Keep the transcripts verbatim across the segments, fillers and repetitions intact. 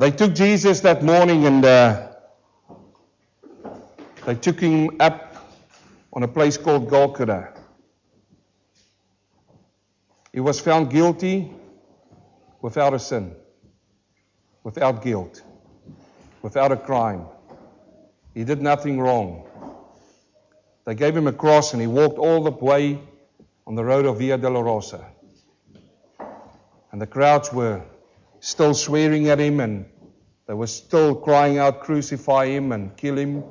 They took Jesus that morning and uh, they took him up on a place called Golgotha. He was found guilty without a sin, without guilt, without a crime. He did nothing wrong. They gave him a cross and he walked all the way on the road of Via Dolorosa. And the crowds were still swearing at him and they were still crying out, crucify him and kill him.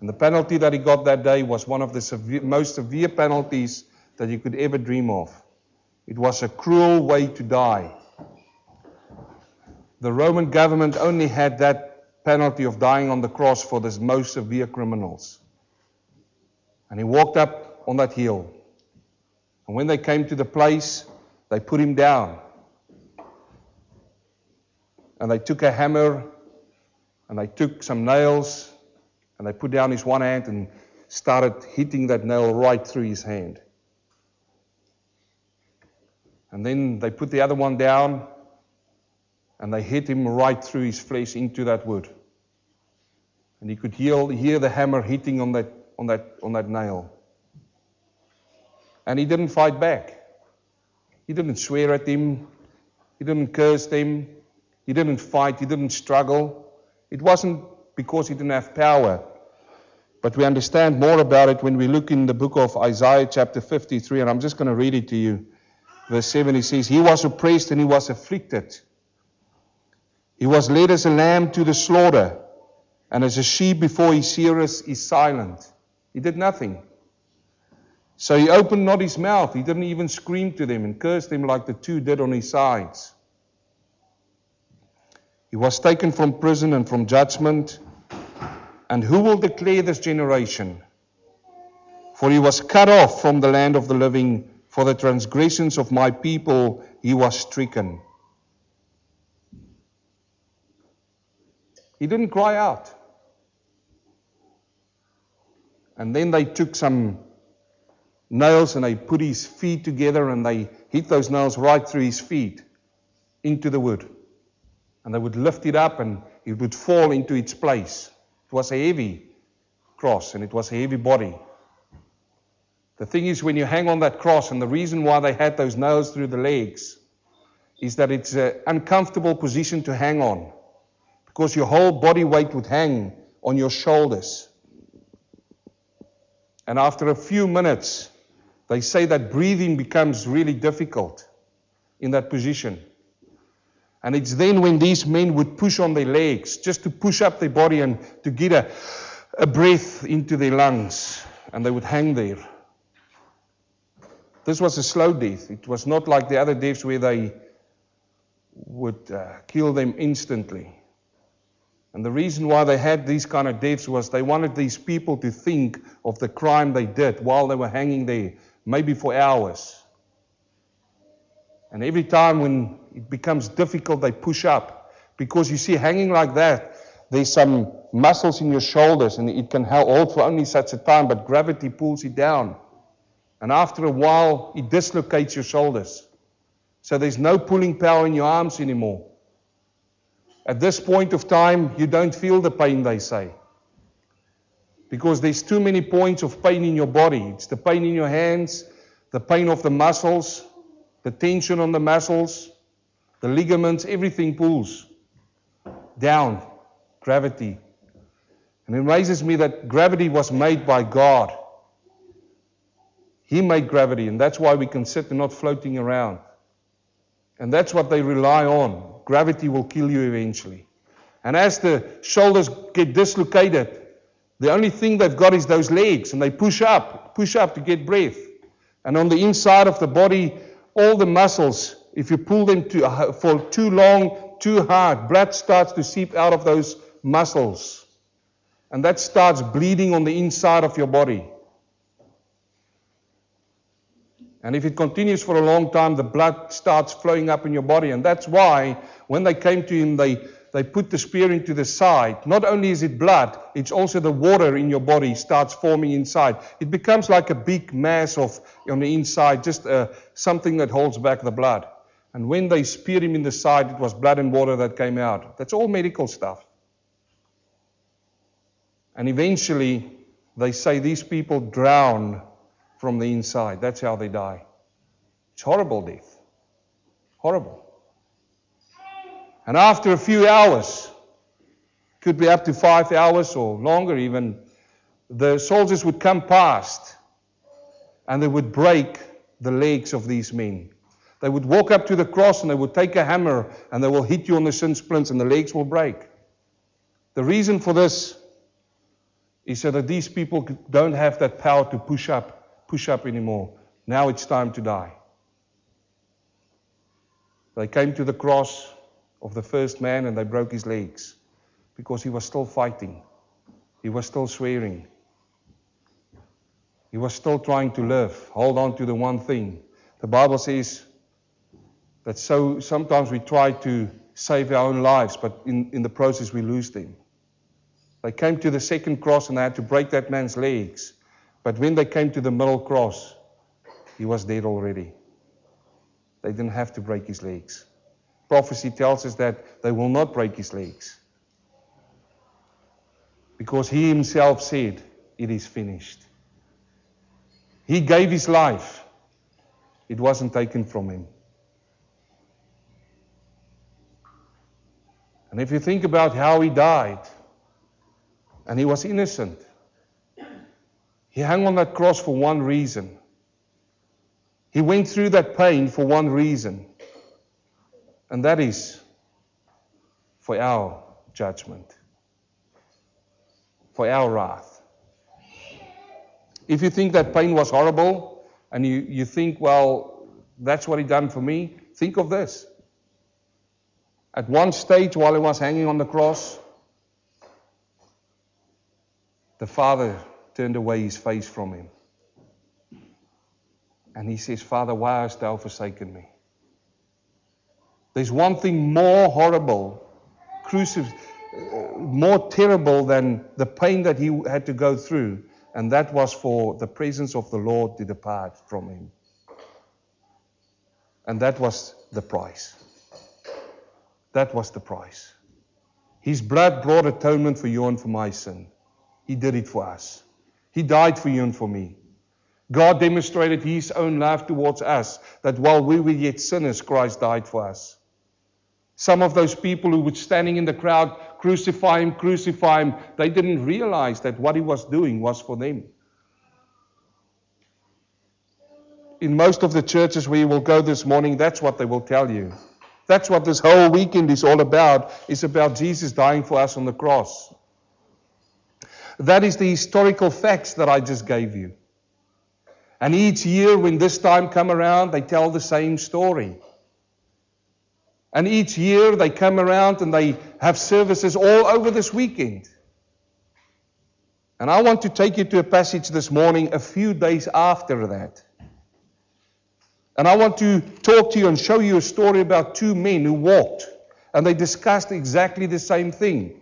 And the penalty that he got that day was one of the severe, most severe penalties that you could ever dream of. It was a cruel way to die. The Roman government only had that penalty of dying on the cross for the most severe criminals. And he walked up on that hill. And when they came to the place, they put him down. And they took a hammer, and they took some nails, and they put down his one hand and started hitting that nail right through his hand. And then they put the other one down, and they hit him right through his flesh into that wood. And he could hear, hear the hammer hitting on that, on that, on that nail. And he didn't fight back. He didn't swear at him. He didn't curse him. He didn't fight. He didn't struggle. It wasn't because he didn't have power. But we understand more about it when we look in the book of Isaiah chapter fifty-three, and I'm just going to read it to you. Verse seven, he says, he was oppressed and he was afflicted. He was led as a lamb to the slaughter, and as a sheep before his shearers is silent. He did nothing. So he opened not his mouth. He didn't even scream to them and cursed them like the two did on his sides. He was taken from prison and from judgment. And who will declare this generation? For he was cut off from the land of the living. For the transgressions of my people he was stricken. He didn't cry out. And then they took some nails and they put his feet together and they hit those nails right through his feet into the wood. And they would lift it up and it would fall into its place. It was a heavy cross and it was a heavy body. The thing is, when you hang on that cross, and the reason why they had those nails through the legs is that it's an uncomfortable position to hang on, because your whole body weight would hang on your shoulders. And after a few minutes, they say that breathing becomes really difficult in that position. And it's then when these men would push on their legs, just to push up their body and to get a, a breath into their lungs, and they would hang there. This was a slow death. It was not like the other deaths where they would uh, kill them instantly. And the reason why they had these kind of deaths was they wanted these people to think of the crime they did while they were hanging there, maybe for hours. And every time when it becomes difficult, they push up. Because you see, hanging like that, there's some muscles in your shoulders, and it can hold for only such a time, but gravity pulls it down. And after a while, it dislocates your shoulders. So there's no pulling power in your arms anymore. At this point of time, you don't feel the pain, they say. Because there's too many points of pain in your body. It's the pain in your hands, the pain of the muscles, the tension on the muscles, the ligaments, everything pulls down, gravity. And it amazes me that gravity was made by God. He made gravity, and that's why we can sit and not floating around. And that's what they rely on. Gravity will kill you eventually. And as the shoulders get dislocated, the only thing they've got is those legs, and they push up, push up to get breath. And on the inside of the body, all the muscles, if you pull them too, for too long, too hard, blood starts to seep out of those muscles. And that starts bleeding on the inside of your body. And if it continues for a long time, the blood starts flowing up in your body. And that's why when they came to him, they, they put the spear into the side. Not only is it blood, it's also the water in your body starts forming inside. It becomes like a big mass of on the inside, just uh, something that holds back the blood. And when they speared him in the side, it was blood and water that came out. That's all medical stuff. And eventually, they say these people drown from the inside. That's how they die. It's horrible death. Horrible. And after a few hours, could be up to five hours or longer even, the soldiers would come past and they would break the legs of these men. They would walk up to the cross and they would take a hammer and they will hit you on the shin splints and the legs will break. The reason for this is so that these people don't have that power to push up, push up anymore. Now it's time to die. They came to the cross of the first man and they broke his legs because he was still fighting. He was still swearing. He was still trying to live, hold on to the one thing. The Bible says that so sometimes we try to save our own lives, but in, in the process we lose them. They came to the second cross and they had to break that man's legs. But when they came to the middle cross, he was dead already. They didn't have to break his legs. Prophecy tells us that they will not break his legs. Because he himself said, "It is finished." He gave his life. It wasn't taken from him. And if you think about how he died, and he was innocent, he hung on that cross for one reason. He went through that pain for one reason, and that is for our judgment, for our wrath. If you think that pain was horrible, and you, you think, well, that's what he done for me, think of this. At one stage while he was hanging on the cross, the Father turned away his face from him. And he says, "Father, why hast thou forsaken me?" There's one thing more horrible, crucif- more terrible than the pain that he had to go through, and that was for the presence of the Lord to depart from him. And that was the price. That was the price. His blood brought atonement for you and for my sin. He did it for us. He died for you and for me. God demonstrated his own love towards us, that while we were yet sinners, Christ died for us. Some of those people who were standing in the crowd, "Crucify him, crucify him," they didn't realize that what he was doing was for them. In most of the churches where you will go this morning, that's what they will tell you. That's what this whole weekend is all about. It's about Jesus dying for us on the cross. That is the historical facts that I just gave you. And each year when this time come around, they tell the same story. And each year they come around and they have services all over this weekend. And I want to take you to a passage this morning a few days after that. And I want to talk to you and show you a story about two men who walked. And they discussed exactly the same thing.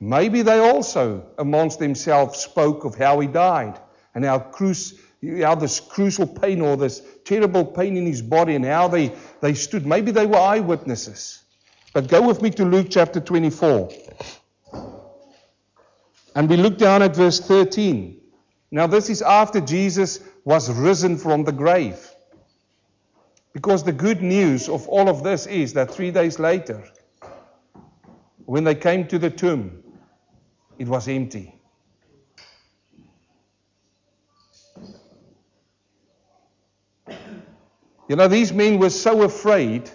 Maybe they also, amongst themselves, spoke of how he died and how, cruci- how this crucial pain or this terrible pain in his body and how they, they stood. Maybe they were eyewitnesses. But go with me to Luke chapter twenty-four. And we look down at verse thirteen. Now this is after Jesus was risen from the grave. Because the good news of all of this is that three days later, when they came to the tomb, it was empty. You know, these men were so afraid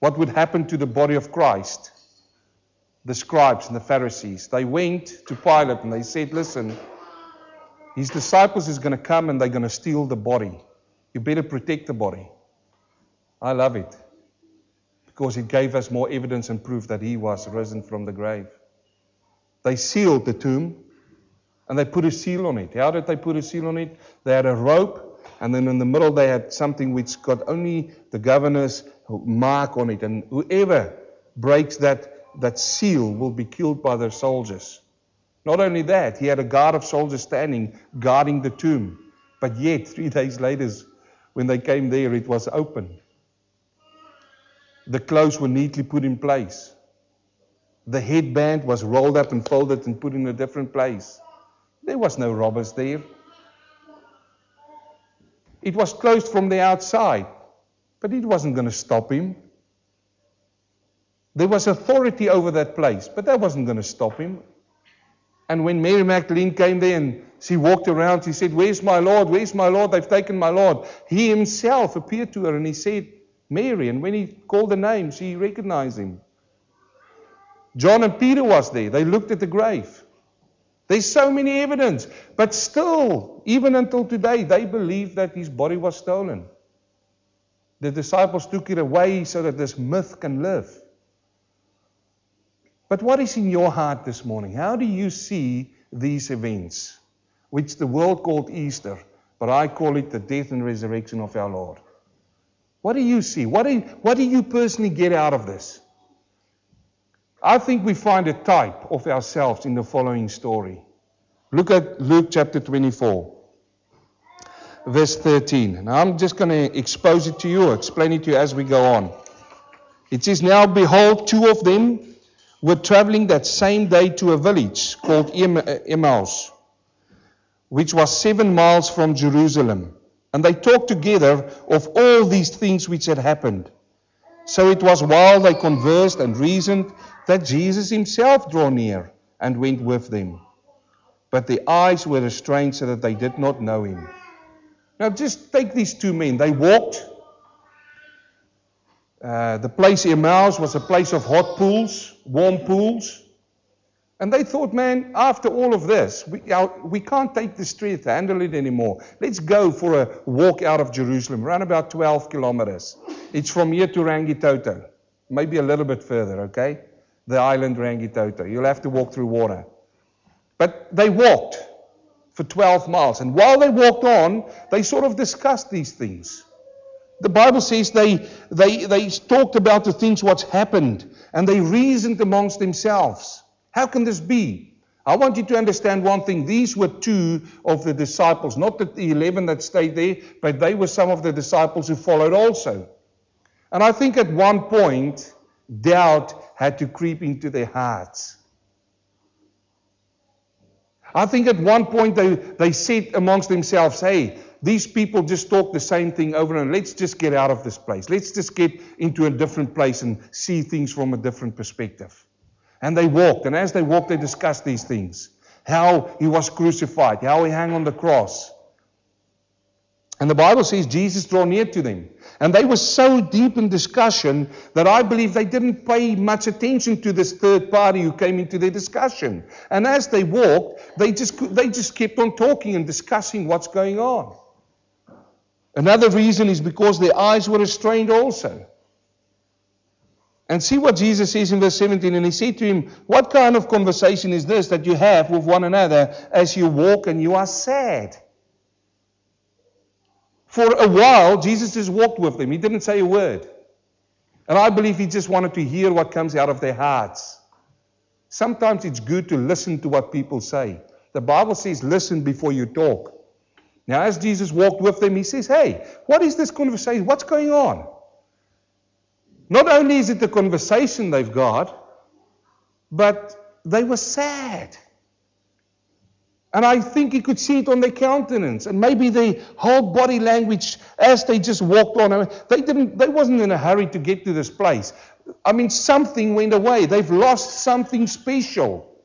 what would happen to the body of Christ, the scribes and the Pharisees. They went to Pilate and they said, "Listen, his disciples is going to come and they're going to steal the body. You better protect the body." I love it. Because it gave us more evidence and proof that he was risen from the grave. They sealed the tomb and they put a seal on it. How did they put a seal on it? They had a rope, and then in the middle they had something which got only the governor's mark on it. And whoever breaks that, that seal will be killed by their soldiers. Not only that, he had a guard of soldiers standing, guarding the tomb. But yet, three days later, when they came there, it was open. The clothes were neatly put in place. The headband was rolled up and folded and put in a different place. There was no robbers there. It was closed from the outside, but it wasn't going to stop him. There was authority over that place, but that wasn't going to stop him. And when Mary Magdalene came there and she walked around, she said, "Where's my Lord? Where's my Lord? They've taken my Lord." He himself appeared to her and he said, "Mary." And when he called the name, she recognized him. John and Peter was there. They looked at the grave. There's so many evidence. But still, even until today, they believe that his body was stolen. The disciples took it away so that this myth can live. But what is in your heart this morning? How do you see these events, which the world called Easter, but I call it the death and resurrection of our Lord? What do you see? What do you, what do you personally get out of this? I think we find a type of ourselves in the following story. Look at Luke chapter twenty-four, verse thirteen. Now I'm just going to expose it to you, explain it to you as we go on. It says, "Now behold, two of them were traveling that same day to a village called Emmaus, which was seven miles from Jerusalem. And they talked together of all these things which had happened. So it was while they conversed and reasoned that Jesus himself drew near and went with them. But their eyes were restrained so that they did not know him." Now just take these two men. They walked. Uh, the place Emmaus was a place of hot pools, warm pools. And they thought, man, after all of this, we, our, we can't take the strength to handle it anymore. Let's go for a walk out of Jerusalem, around about twelve kilometers. It's from here to Rangitoto, maybe a little bit further, okay? The island Rangitoto. You'll have to walk through water. But they walked for twelve miles. And while they walked on, they sort of discussed these things. The Bible says they they they talked about the things what's happened, and they reasoned amongst themselves. How can this be? I want you to understand one thing. These were two of the disciples, not the eleven that stayed there, but they were some of the disciples who followed also. And I think at one point, doubt had to creep into their hearts. I think at one point they, they said amongst themselves, hey, these people just talk the same thing over and let's just get out of this place. Let's just get into a different place and see things from a different perspective. And they walked, and as they walked, they discussed these things. How he was crucified, how he hung on the cross. And the Bible says Jesus drew near to them. And they were so deep in discussion that I believe they didn't pay much attention to this third party who came into their discussion. And as they walked, they just, they just kept on talking and discussing what's going on. Another reason is because their eyes were restrained also. And see what Jesus says in verse seventeen. "And he said to him, what kind of conversation is this that you have with one another as you walk and you are sad?" For a while, Jesus just walked with them. He didn't say a word. And I believe he just wanted to hear what comes out of their hearts. Sometimes it's good to listen to what people say. The Bible says, listen before you talk. Now, as Jesus walked with them, he says, hey, what is this conversation? What's going on? Not only is it the conversation they've got, but they were sad. And I think he could see it on their countenance and maybe their whole body language as they just walked on. I mean, they didn't, they wasn't in a hurry to get to this place. I mean, something went away. They've lost something special.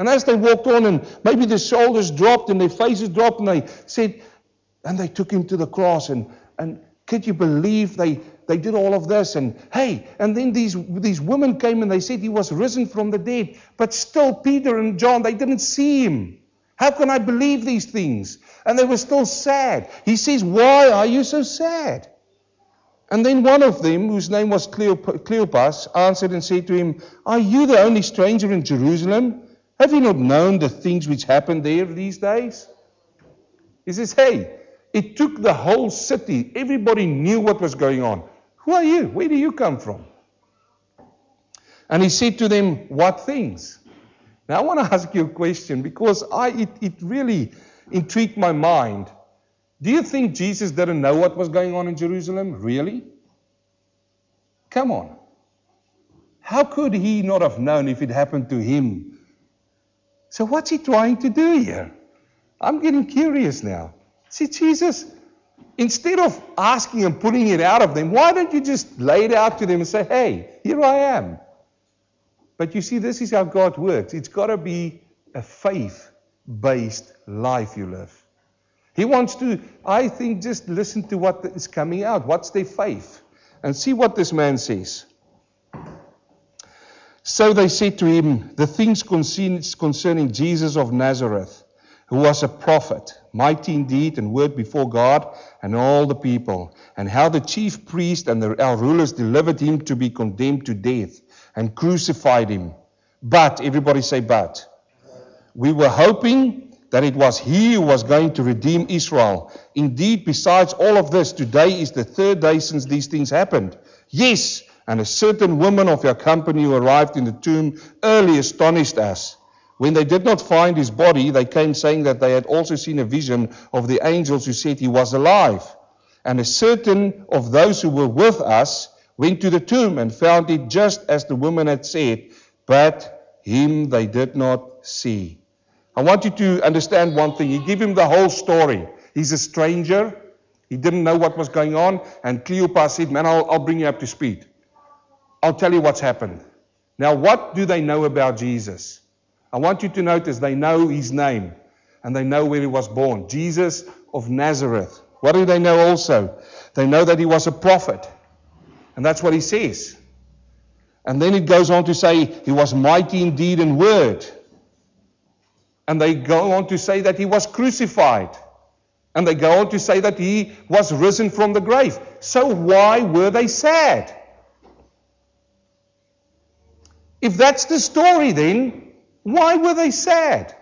And as they walked on and maybe their shoulders dropped and their faces dropped and they said, and they took him to the cross and, and could you believe they, they did all of this? And hey, and then these, these women came and they said he was risen from the dead. But still Peter and John, they didn't see him. How can I believe these things? And they were still sad. He says, why are you so sad? And then one of them, whose name was Cleop- Cleopas, answered and said to him, are you the only stranger in Jerusalem? Have you not known the things which happened there these days? He says, hey, it took the whole city. Everybody knew what was going on. Who are you? Where do you come from? And he said to them, what things? Now, I want to ask you a question because I, it, it really intrigued my mind. Do you think Jesus didn't know what was going on in Jerusalem? Really? Come on. How could he not have known if it happened to him? So what's he trying to do here? I'm getting curious now. See, Jesus, instead of asking and pulling it out of them, why don't you just lay it out to them and say, hey, here I am. But you see, this is how God works. It's got to be a faith-based life you live. He wants to, I think, just listen to what is coming out. What's their faith? And see what this man says. So they said to him, the things concerning Jesus of Nazareth, who was a prophet, mighty indeed, and word before God and all the people, and how the chief priests and the, our rulers delivered him to be condemned to death and crucified him. But, everybody say but. We were hoping that it was he who was going to redeem Israel. Indeed, besides all of this, today is the third day since these things happened. Yes, and a certain woman of your company who arrived in the tomb early astonished us. When they did not find his body, they came saying that they had also seen a vision of the angels who said he was alive. And a certain of those who were with us went to the tomb and found it just as the woman had said, but him they did not see. I want you to understand one thing. He gave him the whole story. He's a stranger. He didn't know what was going on. And Cleopas said, man, I'll, I'll bring you up to speed. I'll tell you what's happened. Now, what do they know about Jesus? I want you to notice they know his name and they know where he was born. Jesus of Nazareth. What do they know also? They know that he was a prophet. And that's what he says. And then it goes on to say he was mighty in deed and word. And they go on to say that he was crucified. And they go on to say that he was risen from the grave. So why were they sad? If that's the story, then why were they sad?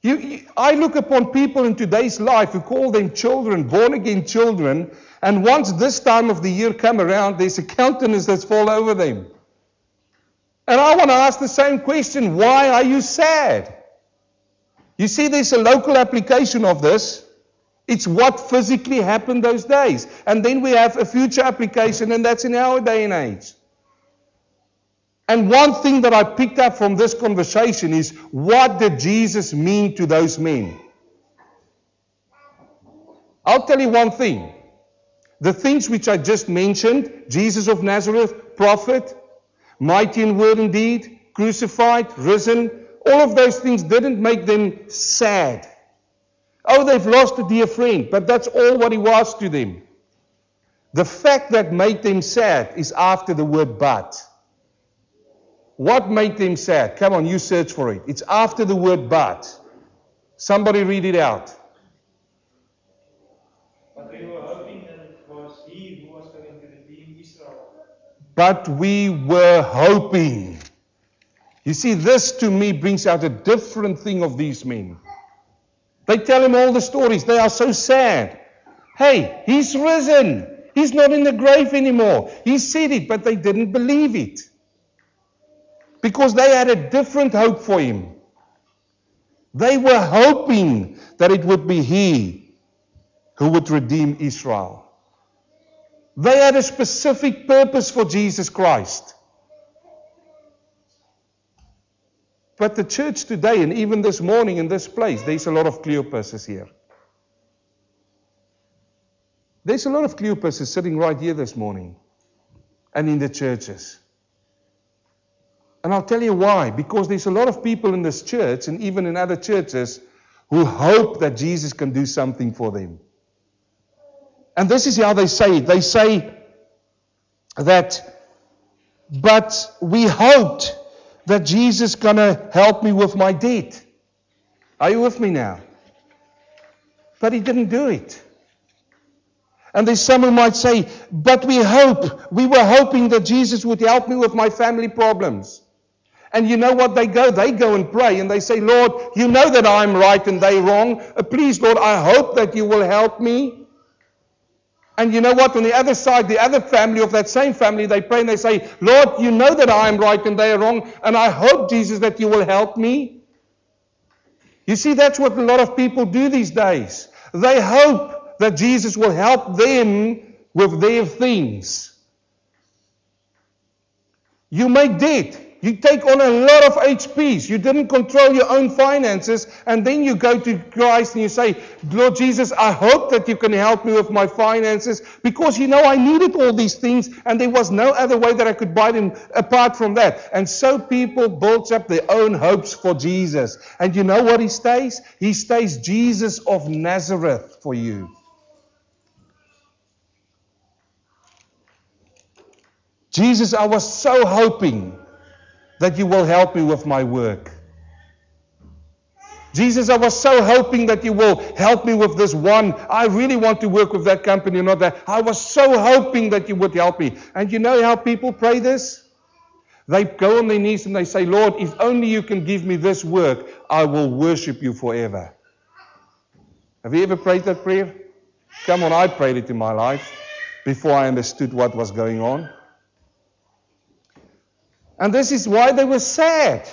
You, you, I look upon people in today's life who call them children, born-again children, and once this time of the year come around, there's a countenance that's fall over them. And I want to ask the same question, why are you sad? You see, there's a local application of this. It's what physically happened those days. And then we have a future application, and that's in our day and age. And one thing that I picked up from this conversation is, what did Jesus mean to those men? I'll tell you one thing. The things which I just mentioned, Jesus of Nazareth, prophet, mighty in word and deed, crucified, risen, all of those things didn't make them sad. Oh, they've lost a dear friend, but that's all what he was to them. The fact that made them sad is after the word but. What made them sad? Come on, you search for it. It's after the word but. Somebody read it out. But we were hoping that it was he who was going to redeem Israel. But we were hoping. You see, this to me brings out a different thing of these men. They tell him all the stories. They are so sad. Hey, he's risen. He's not in the grave anymore. He said it, but they didn't believe it. Because they had a different hope for him. They were hoping that it would be he who would redeem Israel. They had a specific purpose for Jesus Christ. But the church today, and even this morning in this place, there's a lot of Cleopases here. There's a lot of Cleopases sitting right here this morning and in the churches. And I'll tell you why. Because there's a lot of people in this church and even in other churches who hope that Jesus can do something for them. And this is how they say it. They say that, but we hoped that Jesus going to help me with my debt. Are you with me now? But he didn't do it. And there's some who might say, but we hope, we were hoping that Jesus would help me with my family problems. And you know what they go? They go and pray and they say, Lord, you know that I'm right and they're wrong. Please, Lord, I hope that you will help me. And you know what? On the other side, the other family of that same family, they pray and they say, Lord, you know that I'm right and they're wrong. And I hope, Jesus, that you will help me. You see, that's what a lot of people do these days. They hope that Jesus will help them with their things. You make debt. You take on a lot of H Ps. You didn't control your own finances. And then you go to Christ and you say, Lord Jesus, I hope that you can help me with my finances. Because, you know, I needed all these things. And there was no other way that I could buy them apart from that. And so people built up their own hopes for Jesus. And you know what he stays? He stays Jesus of Nazareth for you. Jesus, I was so hoping that you will help me with my work. Jesus, I was so hoping that you will help me with this one. I really want to work with that company, not that. I was so hoping that you would help me. And you know how people pray this? They go on their knees and they say, Lord, if only you can give me this work, I will worship you forever. Have you ever prayed that prayer? Come on, I prayed it in my life before I understood what was going on. And this is why they were sad.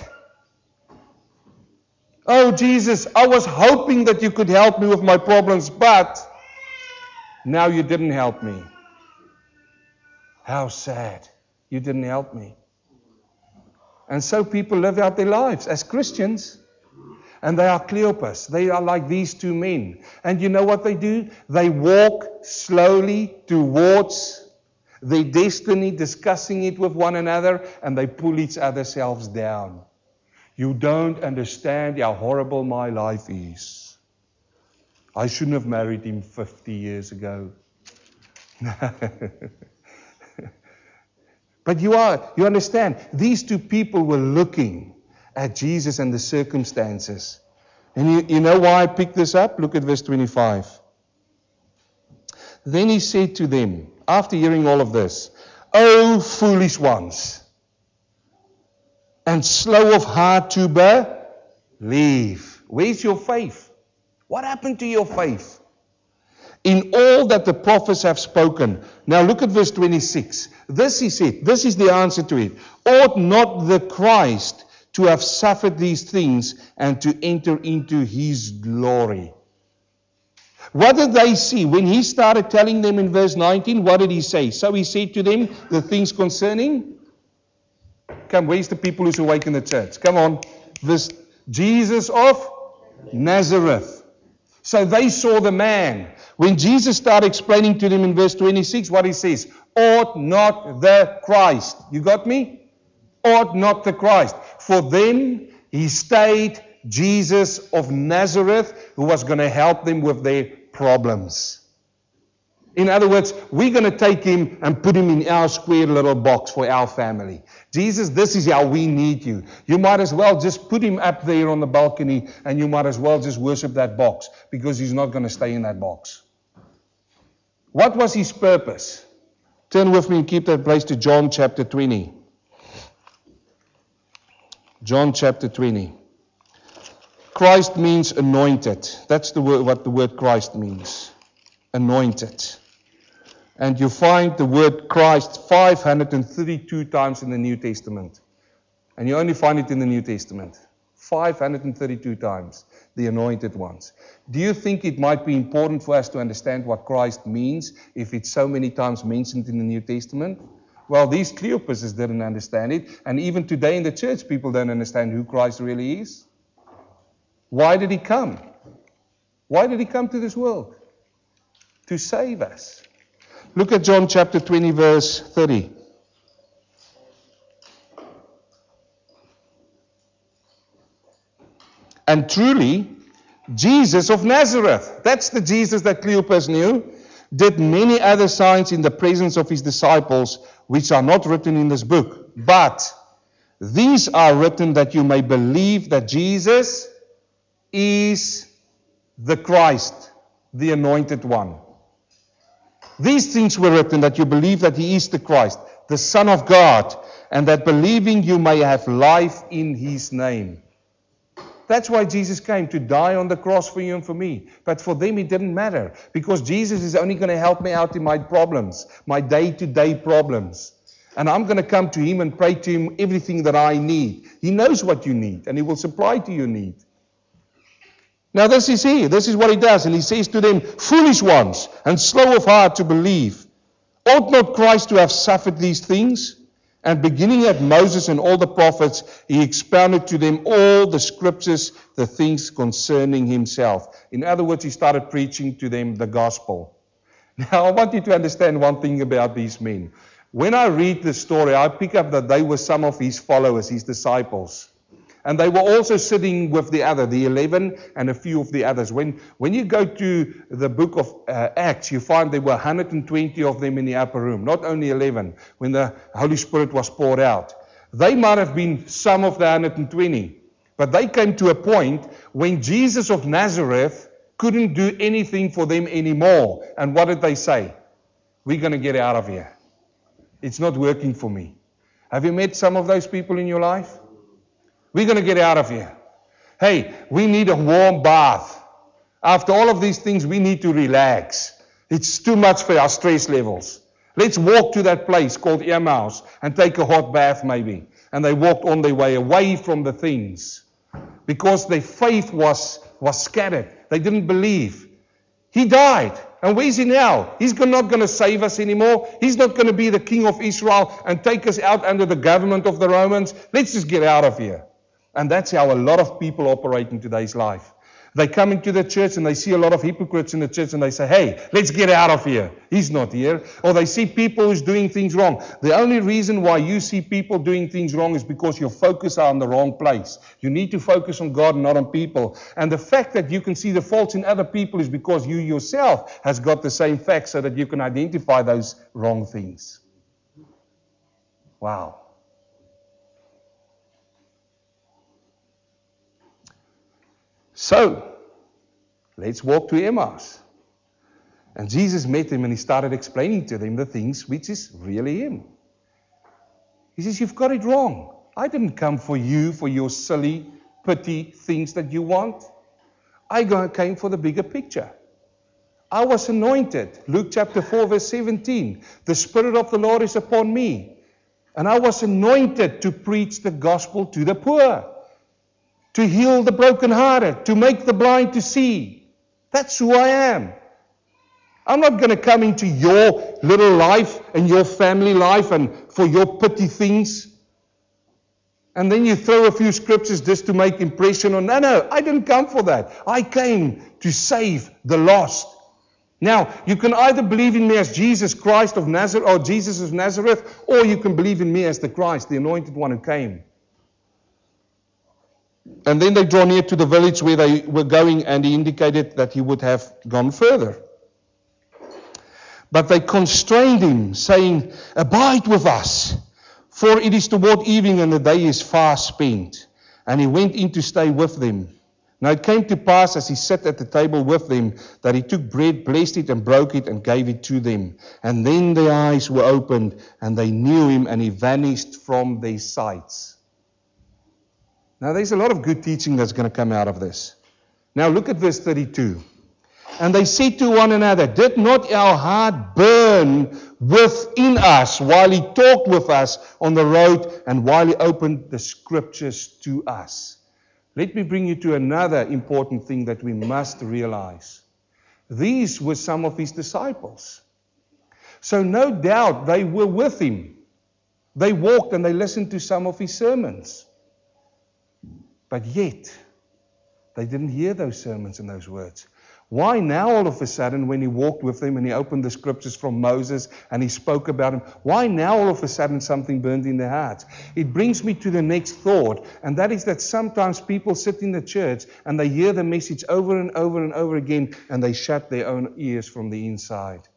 Oh, Jesus, I was hoping that you could help me with my problems, but now you didn't help me. How sad. You didn't help me. And so people live out their lives as Christians. And they are Cleopas. They are like these two men. And you know what they do? They walk slowly towards their destiny, discussing it with one another, and they pull each other's selves down. You don't understand how horrible my life is. I shouldn't have married him fifty years ago. But you are, you understand, these two people were looking at Jesus and the circumstances. And you, you know why I picked this up? Look at verse twenty-five. Then he said to them, after hearing all of this, O foolish ones, and slow of heart to believe. Where's your faith? What happened to your faith? In all that the prophets have spoken. Now look at verse twenty-six. This is it. This is the answer to it. Ought not the Christ to have suffered these things and to enter into his glory? What did they see? When he started telling them in verse nineteen, what did he say? So he said to them, the things concerning. Come, where's the people who's awake in the church? Come on. This Jesus of Nazareth. So they saw the man. When Jesus started explaining to them in verse twenty-six, what he says, ought not the Christ. You got me? Ought not the Christ. For them, he stayed Jesus of Nazareth, who was going to help them with their problems. In other words, we're going to take him and put him in our square little box for our family. Jesus, this is how we need you. You might as well just put him up there on the balcony, and you might as well just worship that box, because he's not going to stay in that box. What was his purpose? Turn with me and keep that place to John chapter twenty. John chapter twenty. Christ means anointed. That's the word, what the word Christ means. Anointed. And you find the word Christ five hundred thirty-two times in the New Testament. And you only find it in the New Testament. five hundred thirty-two times. The anointed ones. Do you think it might be important for us to understand what Christ means if it's so many times mentioned in the New Testament? Well, these Cleopases didn't understand it. And even today in the church, people don't understand who Christ really is. Why did he come? Why did he come to this world? To save us. Look at John chapter twenty, verse thirty. And truly, Jesus of Nazareth, that's the Jesus that Cleopas knew, did many other signs in the presence of his disciples, which are not written in this book. But these are written that you may believe that Jesus is the Christ, the anointed one. These things were written that you believe that he is the Christ, the Son of God, and that believing you may have life in his name. That's why Jesus came, to die on the cross for you and for me. But for them it didn't matter, because Jesus is only going to help me out in my problems, my day-to-day problems. And I'm going to come to him and pray to him everything that I need. He knows what you need, and he will supply to your need. Now this is he, this is what he does, and he says to them, foolish ones, and slow of heart to believe Ought not Christ to have suffered these things? And beginning at Moses and all the prophets, he expounded to them all the scriptures, the things concerning himself. In other words, he started preaching to them the gospel. Now, I want you to understand one thing about these men. When I read the story, I pick up that they were some of his followers, his disciples. And they were also sitting with the other, the eleven and a few of the others. When when you go to the book of uh, Acts, you find there were one hundred twenty of them in the upper room, not only eleven, when the Holy Spirit was poured out. They might have been some of the one hundred twenty, but they came to a point when Jesus of Nazareth couldn't do anything for them anymore. And what did they say? We're going to get out of here. It's not working for me. Have you met some of those people in your life? We're going to get out of here. Hey, we need a warm bath. After all of these things, we need to relax. It's too much for our stress levels. Let's walk to that place called Emmaus and take a hot bath maybe. And they walked on their way away from the things because their faith was, was scattered. They didn't believe. He died. And where is he now? He's not going to save us anymore. He's not going to be the king of Israel and take us out under the government of the Romans. Let's just get out of here. And that's how a lot of people operate in today's life. They come into the church and they see a lot of hypocrites in the church and they say, hey, let's get out of here. He's not here. Or they see people who's doing things wrong. The only reason why you see people doing things wrong is because your focus are on the wrong place. You need to focus on God, not on people. And the fact that you can see the faults in other people is because you yourself has got the same facts so that you can identify those wrong things. Wow. So, let's walk to Emmaus. And Jesus met them and he started explaining to them the things which is really him. He says, you've got it wrong. I didn't come for you, for your silly, petty things that you want. I came for the bigger picture. I was anointed. Luke chapter four verse seventeen. The Spirit of the Lord is upon me. And I was anointed to preach the gospel to the poor. To heal the brokenhearted, to make the blind to see. That's who I am. I'm not going to come into your little life and your family life and for your petty things. And then you throw a few scriptures just to make impression on. No, no, I didn't come for that. I came to save the lost. Now, you can either believe in me as Jesus Christ of Nazareth or Jesus of Nazareth, or you can believe in me as the Christ, the anointed one who came. And then they draw near to the village where they were going, and he indicated that he would have gone further. But they constrained him, saying, abide with us, for it is toward evening, and the day is fast spent. And he went in to stay with them. Now it came to pass, as he sat at the table with them, that he took bread, blessed it, and broke it, and gave it to them. And then their eyes were opened, and they knew him, and he vanished from their sights. Now, there's a lot of good teaching that's going to come out of this. Now, look at verse thirty-two. And they said to one another, did not our heart burn within us while he talked with us on the road and while he opened the scriptures to us? Let me bring you to another important thing that we must realize. These were some of his disciples. So no doubt they were with him. They walked and they listened to some of his sermons. But yet, they didn't hear those sermons and those words. Why now all of a sudden when he walked with them and he opened the scriptures from Moses and he spoke about him, why now all of a sudden something burned in their hearts? It brings me to the next thought, and that is that sometimes people sit in the church and they hear the message over and over and over again and they shut their own ears from the inside.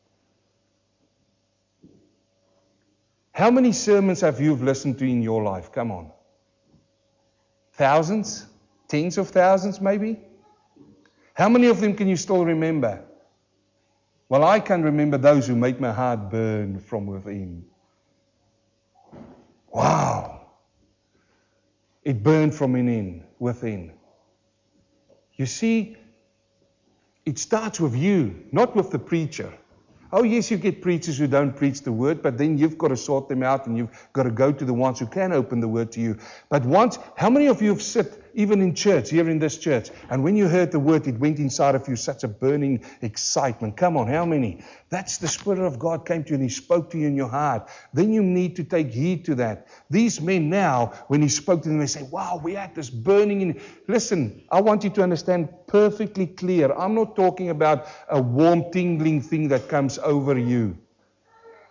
How many sermons have you listened to in your life? Come on. Thousands? Tens of thousands maybe? How many of them can you still remember? Well, I can remember those who made my heart burn from within. Wow! It burned from within, within. You see, it starts with you, not with the preacher. Oh, yes, you get preachers who don't preach the word, but then you've got to sort them out and you've got to go to the ones who can open the word to you. But once, how many of you have sit even in church, here in this church. And when you heard the word, it went inside of you, such a burning excitement. Come on, how many? That's the Spirit of God came to you and He spoke to you in your heart. Then you need to take heed to that. These men now, when He spoke to them, they say, wow, we had this burning in. Listen, I want you to understand perfectly clear. I'm not talking about a warm, tingling thing that comes over you.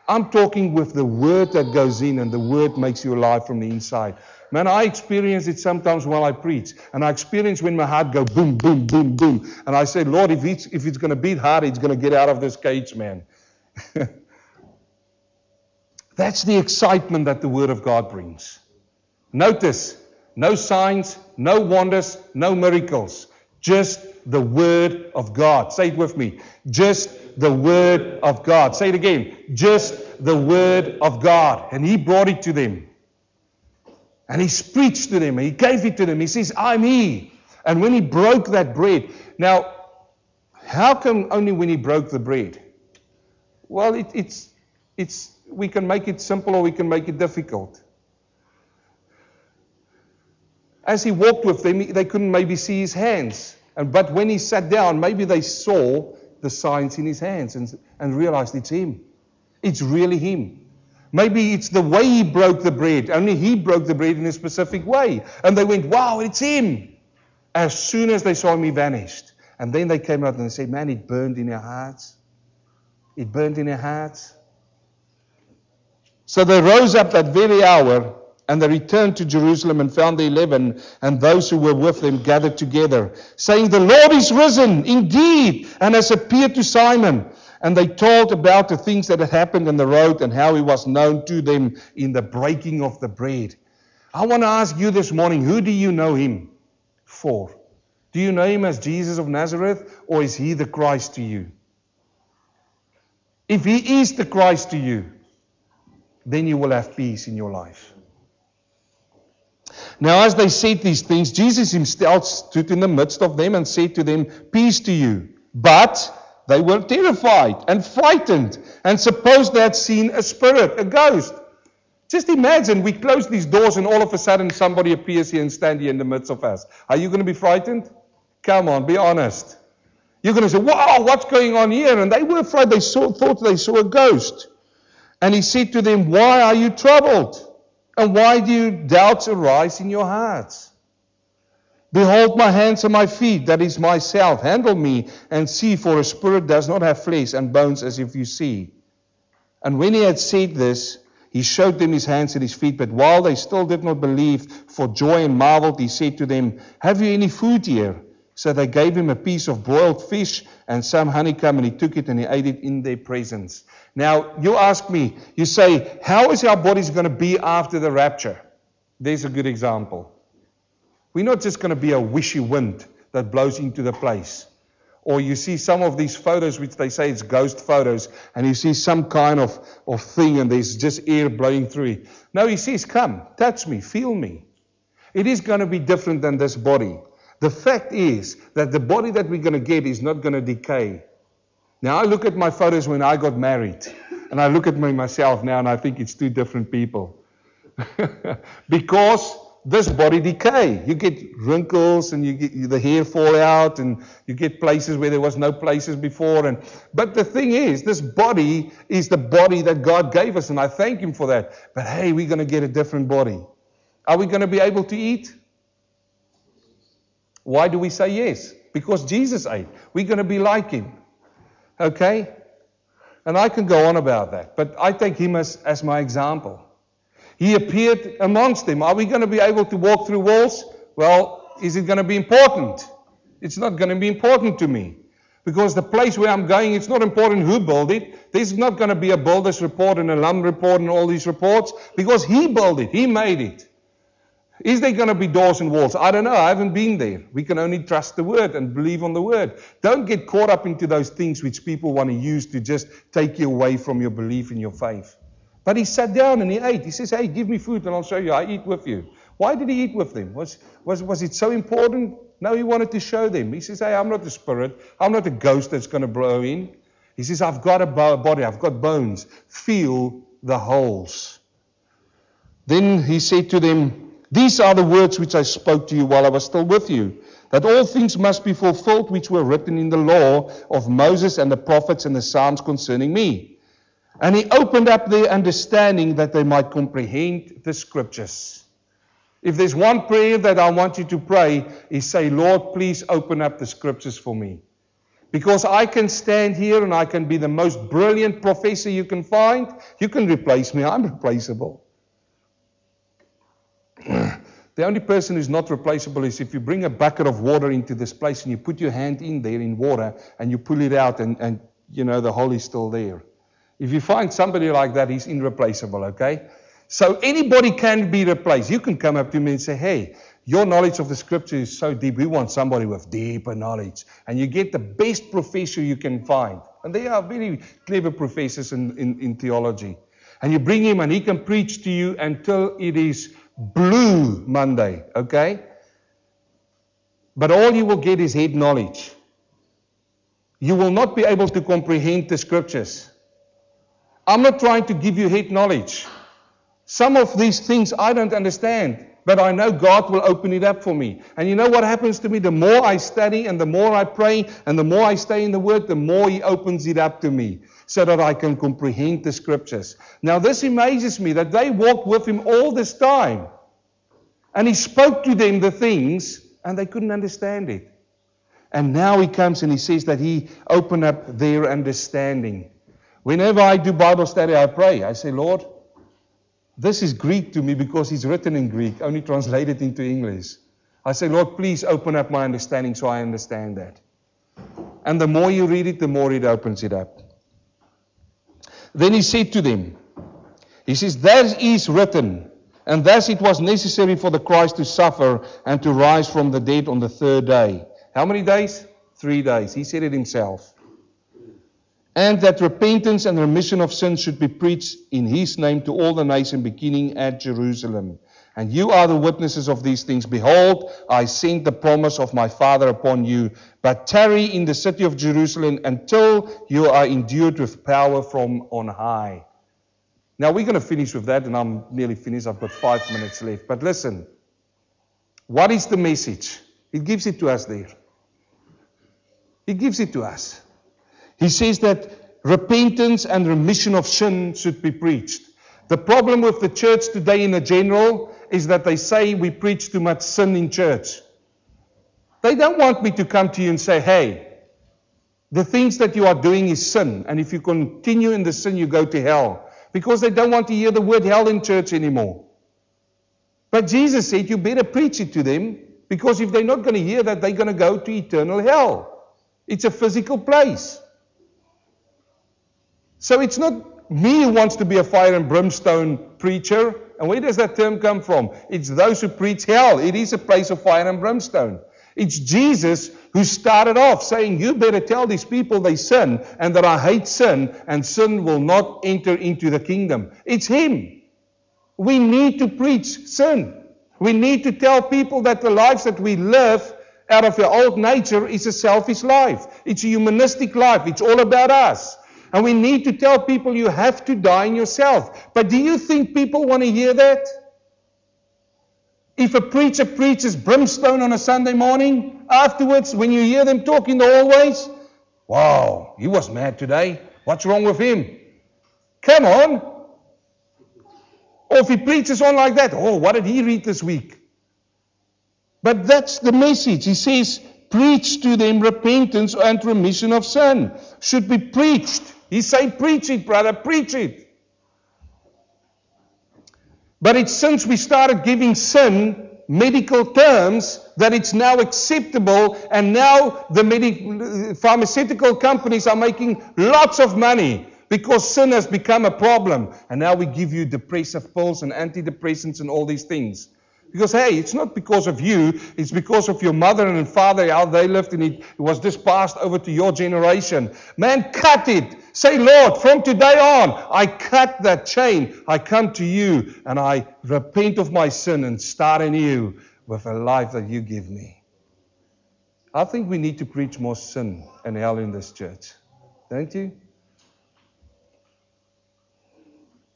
I'm talking with the word that goes in, and the word makes you alive from the inside. Man, I experience it sometimes while I preach, and I experience when my heart goes boom, boom, boom, boom. And I say, Lord, if it's, if it's going to beat hard, it's going to get out of this cage, man. That's the excitement that the word of God brings. Notice, no signs, no wonders, no miracles. Just the word of God. Say it with me. Just the word of God. Say it again. Just the word of God. And He brought it to them. And He preached to them. And He gave it to them. He says, I'm He. And when He broke that bread. Now, how come only when He broke the bread? Well, it, it's, it's, we can make it simple or we can make it difficult. As He walked with them, they couldn't maybe see His hands. And but when He sat down, maybe they saw the signs in His hands and, and realized it's Him. It's really Him. Maybe it's the way He broke the bread. Only He broke the bread in a specific way. And they went, wow, it's Him. As soon as they saw Him, He vanished. And then they came out and they said, man, it burned in our hearts. It burned in our hearts. So they rose up that very hour, and they returned to Jerusalem and found the eleven and those who were with them gathered together, saying, the Lord is risen indeed, and has appeared to Simon. And they told about the things that had happened on the road and how He was known to them in the breaking of the bread. I want to ask you this morning, who do you know Him for? Do you know Him as Jesus of Nazareth, or is He the Christ to you? If He is the Christ to you, then you will have peace in your life. Now, as they said these things, Jesus Himself stood in the midst of them and said to them, peace to you. But they were terrified and frightened and supposed they had seen a spirit, a ghost. Just imagine, we close these doors and all of a sudden somebody appears here and stands here in the midst of us. Are you going to be frightened? Come on, be honest. You're going to say, wow, what's going on here? And they were afraid. They saw, thought they saw a ghost. And He said to them, why are you troubled? And why do doubts arise in your hearts? Behold my hands and my feet, that is myself. Handle me and see, for a spirit does not have flesh and bones as if you see. And when He had said this, He showed them His hands and His feet. But while they still did not believe for joy and marveled, He said to them, have you any food here? So they gave Him a piece of broiled fish and some honeycomb, and He took it and He ate it in their presence. Now, you ask me, you say, how is our bodies going to be after the rapture? There's a good example. We're not just going to be a wishy wind that blows into the place. Or you see some of these photos, which they say it's ghost photos, and you see some kind of, of thing, and there's just air blowing through it. No, He says, come, touch me, feel me. It is going to be different than this body. The fact is that the body that we're going to get is not going to decay. Now, I look at my photos when I got married, and I look at me myself now, and I think it's two different people. Because this body decay. You get wrinkles, and you get the hair fall out, and you get places where there was no places before. And But the thing is, this body is the body that God gave us, and I thank Him for that. But hey, we're going to get a different body. Are we going to be able to eat? Why do we say yes? Because Jesus ate. We're going to be like Him. Okay? And I can go on about that. But I take Him as, as my example. He appeared amongst them. Are we going to be able to walk through walls? Well, is it going to be important? It's not going to be important to me. Because the place where I'm going, it's not important who built it. There's not going to be a builder's report and a lump report and all these reports. Because He built it. He made it. Is there going to be doors and walls? I don't know. I haven't been there. We can only trust the word and believe on the word. Don't get caught up into those things which people want to use to just take you away from your belief and your faith. But He sat down and He ate. He says, hey, give me food and I'll show you. I eat with you. Why did He eat with them? Was, was, was it so important? No, He wanted to show them. He says, hey, I'm not a spirit. I'm not a ghost that's going to blow in. He says, I've got a body. I've got bones. Feel the holes. Then He said to them, These are the words which I spoke to you while I was still with you, that all things must be fulfilled which were written in the law of Moses and the prophets and the Psalms concerning me. And he opened up their understanding that they might comprehend the scriptures. If there's one prayer that I want you to pray, is say, Lord, please open up the scriptures for me. Because I can stand here and I can be the most brilliant professor you can find. You can replace me. I'm replaceable. The only person who's not replaceable is if you bring a bucket of water into this place and you put your hand in there in water and you pull it out and, and you know, the hole is still there. If you find somebody like that, he's irreplaceable, okay? So anybody can be replaced. You can come up to me and say, hey, your knowledge of the scripture is so deep. We want somebody with deeper knowledge. And you get the best professor you can find. And they are very clever professors in, in, in theology. And you bring him and he can preach to you until it is Blue Monday, okay? But all you will get is head knowledge. You will not be able to comprehend the scriptures. I'm not trying to give you head knowledge. Some of these things I don't understand. But I know God will open it up for me. And you know what happens to me? The more I study and the more I pray and the more I stay in the Word, the more He opens it up to me so that I can comprehend the Scriptures. Now this amazes me that they walked with Him all this time. And He spoke to them the things and they couldn't understand it. And now He comes and He says that He opened up their understanding. Whenever I do Bible study, I pray. I say, Lord, this is Greek to me because it's written in Greek, only translated into English. I say, Lord, please open up my understanding so I understand that. And the more you read it, the more it opens it up. Then he said to them, he says, that is written, and thus it was necessary for the Christ to suffer and to rise from the dead on the third day. How many days? Three days. He said it himself. And that repentance and remission of sins should be preached in his name to all the nations, beginning at Jerusalem. And you are the witnesses of these things. Behold, I send the promise of my Father upon you, but tarry in the city of Jerusalem until you are endued with power from on high. Now we're going to finish with that, and I'm nearly finished. I've got five minutes left. But listen, what is the message? It gives it to us there. It gives it to us. He says that repentance and remission of sin should be preached. The problem with the church today in general is that they say we preach too much sin in church. They don't want me to come to you and say, hey, the things that you are doing is sin. And if you continue in the sin, you go to hell. Because they don't want to hear the word hell in church anymore. But Jesus said you better preach it to them. Because if they're not going to hear that, they're going to go to eternal hell. It's a physical place. So it's not me who wants to be a fire and brimstone preacher. And where does that term come from? It's those who preach hell. It is a place of fire and brimstone. It's Jesus who started off saying, you better tell these people they sin and that I hate sin and sin will not enter into the kingdom. It's him. We need to preach sin. We need to tell people that the lives that we live out of our old nature is a selfish life. It's a humanistic life. It's all about us. And we need to tell people you have to die in yourself. But do you think people want to hear that? If a preacher preaches brimstone on a Sunday morning, afterwards, when you hear them talk in the hallways, wow, he was mad today. What's wrong with him? Come on. Or if he preaches on like that, oh, what did he read this week? But that's the message. He says, preach to them repentance and remission of sin. Should be preached. He say, preach it, brother, preach it. But it's since we started giving sin medical terms that it's now acceptable, and now the medic- pharmaceutical companies are making lots of money because sin has become a problem. And now we give you depressive pills and antidepressants and all these things. Because, hey, it's not because of you. It's because of your mother and father, how they lived, and it was just passed over to your generation. Man, cut it. Say, Lord, from today on, I cut that chain. I come to you, and I repent of my sin and start anew with a life that you give me. I think we need to preach more sin and hell in this church. Don't you?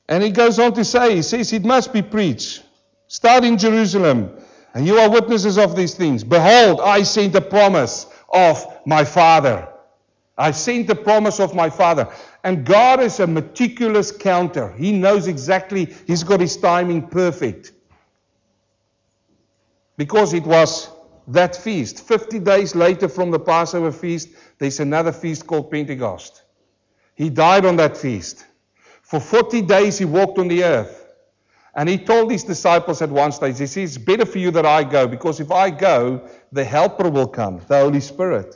And he goes on to say, he says, it must be preached. Start in Jerusalem, and you are witnesses of these things. Behold, I sent the promise of my Father. I sent the promise of my Father. And God is a meticulous counter. He knows exactly. He's got his timing perfect. Because it was that feast. Fifty days later from the Passover feast, there's another feast called Pentecost. He died on that feast. For forty days he walked on the earth. And he told his disciples at one stage, he says, it's better for you that I go, because if I go, the helper will come, the Holy Spirit.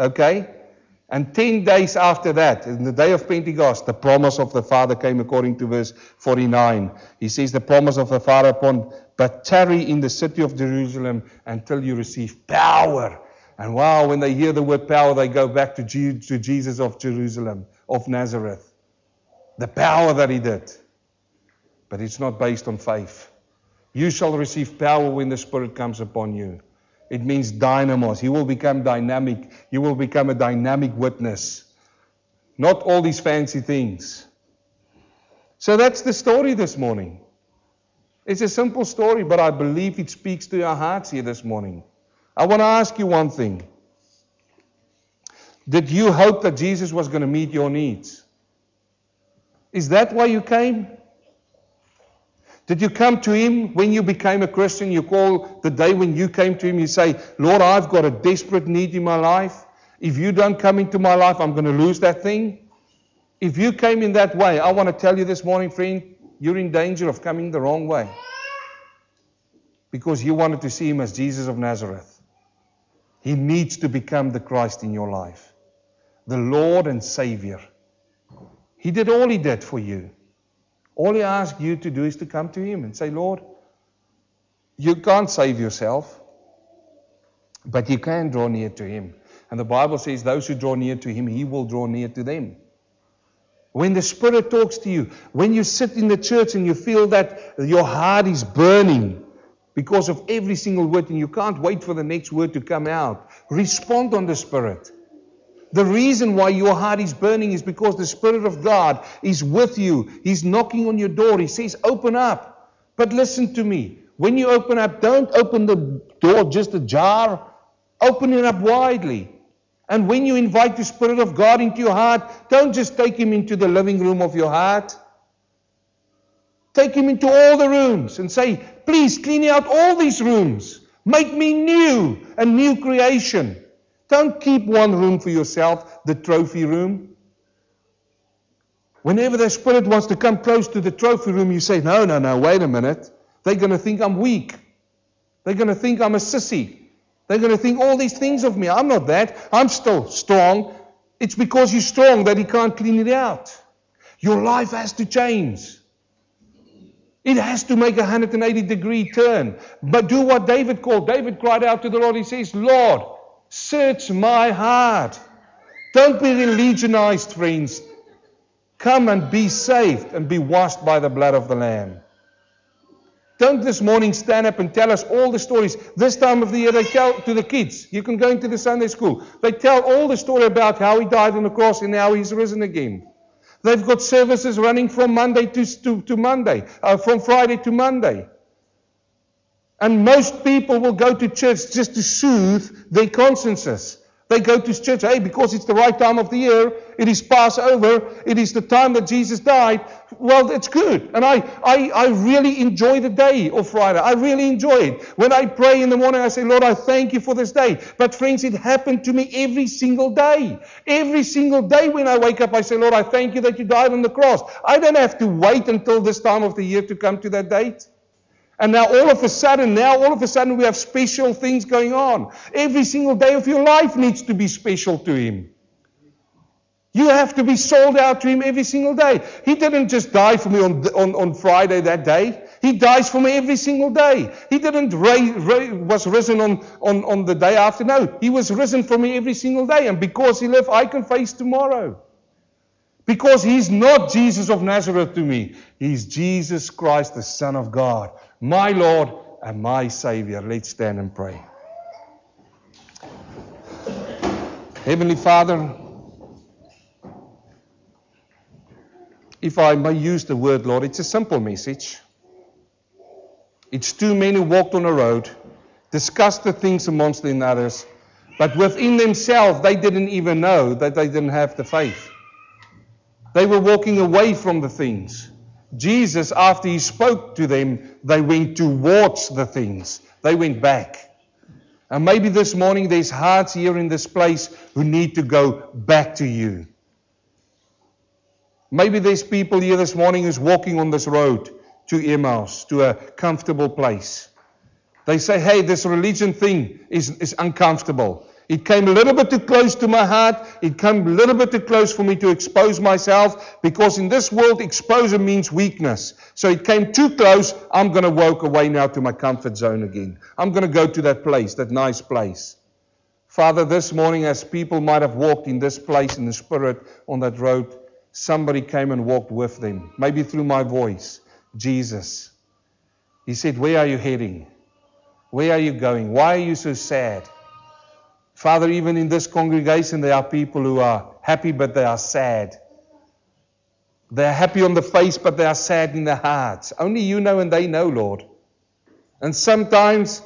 Okay? And ten days after that, in the day of Pentecost, the promise of the Father came according to verse forty-nine. He says, the promise of the Father upon, but tarry in the city of Jerusalem until you receive power. And wow, when they hear the word power, they go back to, G- to Jesus of Jerusalem, of Nazareth. The power that he did. But it's not based on faith. You shall receive power when the Spirit comes upon you. It means dynamos. He will become dynamic. You will become a dynamic witness. Not all these fancy things. So that's the story this morning. It's a simple story, but I believe it speaks to our hearts here this morning. I want to ask you one thing. Did you hope that Jesus was going to meet your needs? Is that why you came? Did you come to him when you became a Christian? You call the day when you came to him, you say, Lord, I've got a desperate need in my life. If you don't come into my life, I'm going to lose that thing. If you came in that way, I want to tell you this morning, friend, you're in danger of coming the wrong way. Because you wanted to see him as Jesus of Nazareth. He needs to become the Christ in your life. The Lord and Savior. He did all he did for you. All he asks you to do is to come to him and say, Lord, you can't save yourself, but you can draw near to him. And the Bible says those who draw near to him, he will draw near to them. When the Spirit talks to you, when you sit in the church and you feel that your heart is burning because of every single word and you can't wait for the next word to come out, respond on the Spirit. The reason why your heart is burning is because the Spirit of God is with you. He's knocking on your door. He says, open up. But listen to me. When you open up, don't open the door just ajar. Open it up widely. And when you invite the Spirit of God into your heart, don't just take him into the living room of your heart. Take him into all the rooms and say, please clean out all these rooms. Make me new, a new creation. Don't keep one room for yourself, the trophy room. Whenever the Spirit wants to come close to the trophy room, you say, no, no, no, wait a minute. They're going to think I'm weak. They're going to think I'm a sissy. They're going to think all these things of me. I'm not that. I'm still strong. It's because you're strong that he can't clean it out. Your life has to change. It has to make a one hundred eighty degree turn. But do what David called. David cried out to the Lord. He says, Lord, search my heart. Don't be religionized, friends. Come and be saved and be washed by the blood of the Lamb. Don't this morning stand up and tell us all the stories. This time of the year they tell to the kids. You can go into the Sunday school. They tell all the story about how he died on the cross and how he's risen again. They've got services running from Monday to, to, to Monday, uh, from Friday to Monday. And most people will go to church just to soothe their consciences. They go to church, hey, because it's the right time of the year. It is Passover. It is the time that Jesus died. Well, that's good. And I, I, I really enjoy the day of Friday. I really enjoy it. When I pray in the morning, I say, Lord, I thank you for this day. But friends, it happened to me every single day. Every single day when I wake up, I say, Lord, I thank you that you died on the cross. I don't have to wait until this time of the year to come to that date. And now all of a sudden, now all of a sudden we have special things going on. Every single day of your life needs to be special to him. You have to be sold out to him every single day. He didn't just die for me on, on, on Friday that day. He dies for me every single day. He didn't ra- ra- was risen on, on, on the day after. No, he was risen for me every single day. And because he lived, I can face tomorrow. Because he's not Jesus of Nazareth to me. He's Jesus Christ, the Son of God. My Lord and my Savior. Let's stand and pray. Heavenly Father, if I may use the word, Lord, it's a simple message. It's two men who walked on a road, discussed the things amongst them others, but within themselves they didn't even know that they didn't have the faith. They were walking away from the things. Jesus, after he spoke to them, they went towards the things. They went back. And maybe this morning there's hearts here in this place who need to go back to you. Maybe there's people here this morning who's walking on this road to Emmaus, to a comfortable place. They say, hey, this religion thing is, is uncomfortable. It came a little bit too close to my heart. It came a little bit too close for me to expose myself, because in this world, exposure means weakness. So it came too close. I'm going to walk away now to my comfort zone again. I'm going to go to that place, that nice place. Father, this morning, as people might have walked in this place in the Spirit on that road, somebody came and walked with them, maybe through my voice. Jesus, he said, where are you heading? Where are you going? Why are you so sad? Father, even in this congregation, there are people who are happy, but they are sad. They are happy on the face, but they are sad in their hearts. Only you know and they know, Lord. And sometimes,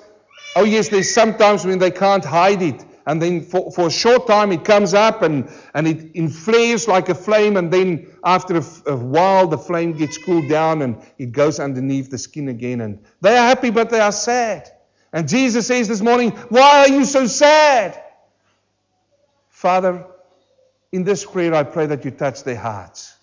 oh yes, there's sometimes when they can't hide it. And then for, for a short time, it comes up and, and it inflames like a flame. And then after a, a while, the flame gets cooled down and it goes underneath the skin again. And they are happy, but they are sad. And Jesus says this morning, why are you so sad? Father, in this prayer, I pray that you touch their hearts.